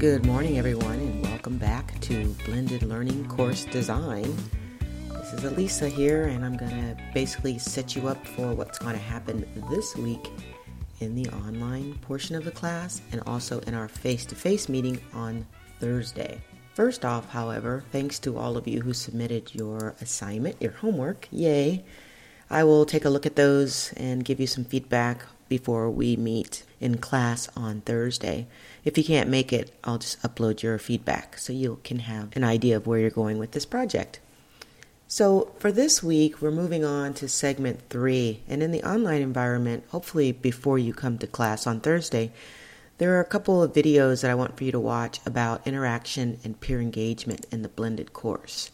Good morning, everyone, and welcome back to Blended Learning Course Design. This is Elisa here, and I'm going to basically set you up for what's going to happen this week in the online portion of the class and also in our face-to-face meeting on Thursday. First off, however, thanks to all of you who submitted your assignment, your homework, yay! I will take a look at those and give you some feedback before we meet in class on Thursday. If you can't make it, I'll just upload your feedback so you can have an idea of where you're going with this project. So for this week, we're moving on to segment 3. And in the online environment, hopefully before you come to class on Thursday, there are a couple of videos that I want for you to watch about interaction and peer engagement in the blended course.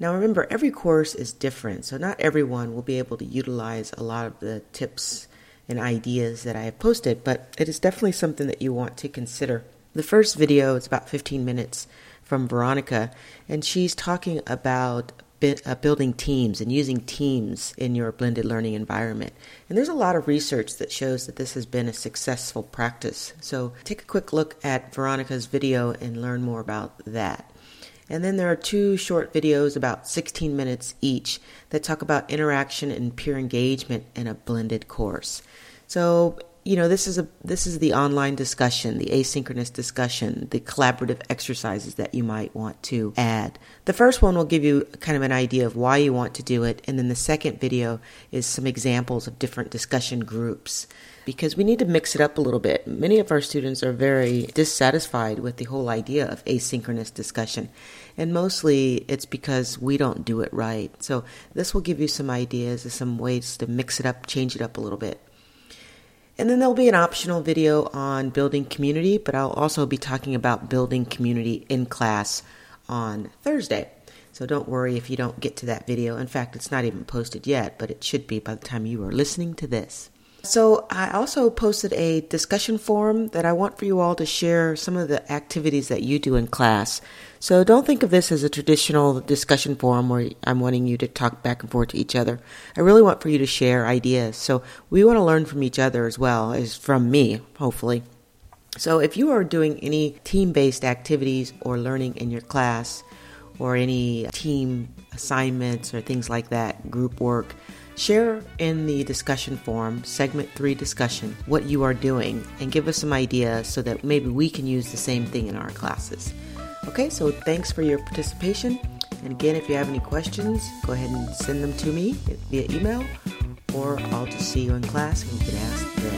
Now remember, every course is different, so not everyone will be able to utilize a lot of the tips and ideas that I have posted, but it is definitely something that you want to consider. The first video is about 15 minutes from Veronica, and she's talking about building teams and using teams in your blended learning environment. And there's a lot of research that shows that this has been a successful practice. So take a quick look at Veronica's video and learn more about that. And then there are 2 short videos, about 16 minutes each, that talk about interaction and peer engagement in a blended course. So, you know, this is the online discussion, the asynchronous discussion, the collaborative exercises that you might want to add. The first one will give you kind of an idea of why you want to do it. And then the second video is some examples of different discussion groups, because we need to mix it up a little bit. Many of our students are very dissatisfied with the whole idea of asynchronous discussion, and mostly it's because we don't do it right. So this will give you some ideas of some ways to mix it up, change it up a little bit. And then there'll be an optional video on building community, but I'll also be talking about building community in class on Thursday. So don't worry if you don't get to that video. In fact, it's not even posted yet, but it should be by the time you are listening to this. So I also posted a discussion forum that I want for you all to share some of the activities that you do in class. So don't think of this as a traditional discussion forum where I'm wanting you to talk back and forth to each other. I really want for you to share ideas. So we want to learn from each other as well as from me, hopefully. So if you are doing any team-based activities or learning in your class or any team assignments or things like that, group work, share in the discussion forum, segment 3 discussion, what you are doing and give us some ideas so that maybe we can use the same thing in our classes. Okay, so thanks for your participation. And again, if you have any questions, go ahead and send them to me via email, or I'll just see you in class and you can ask them.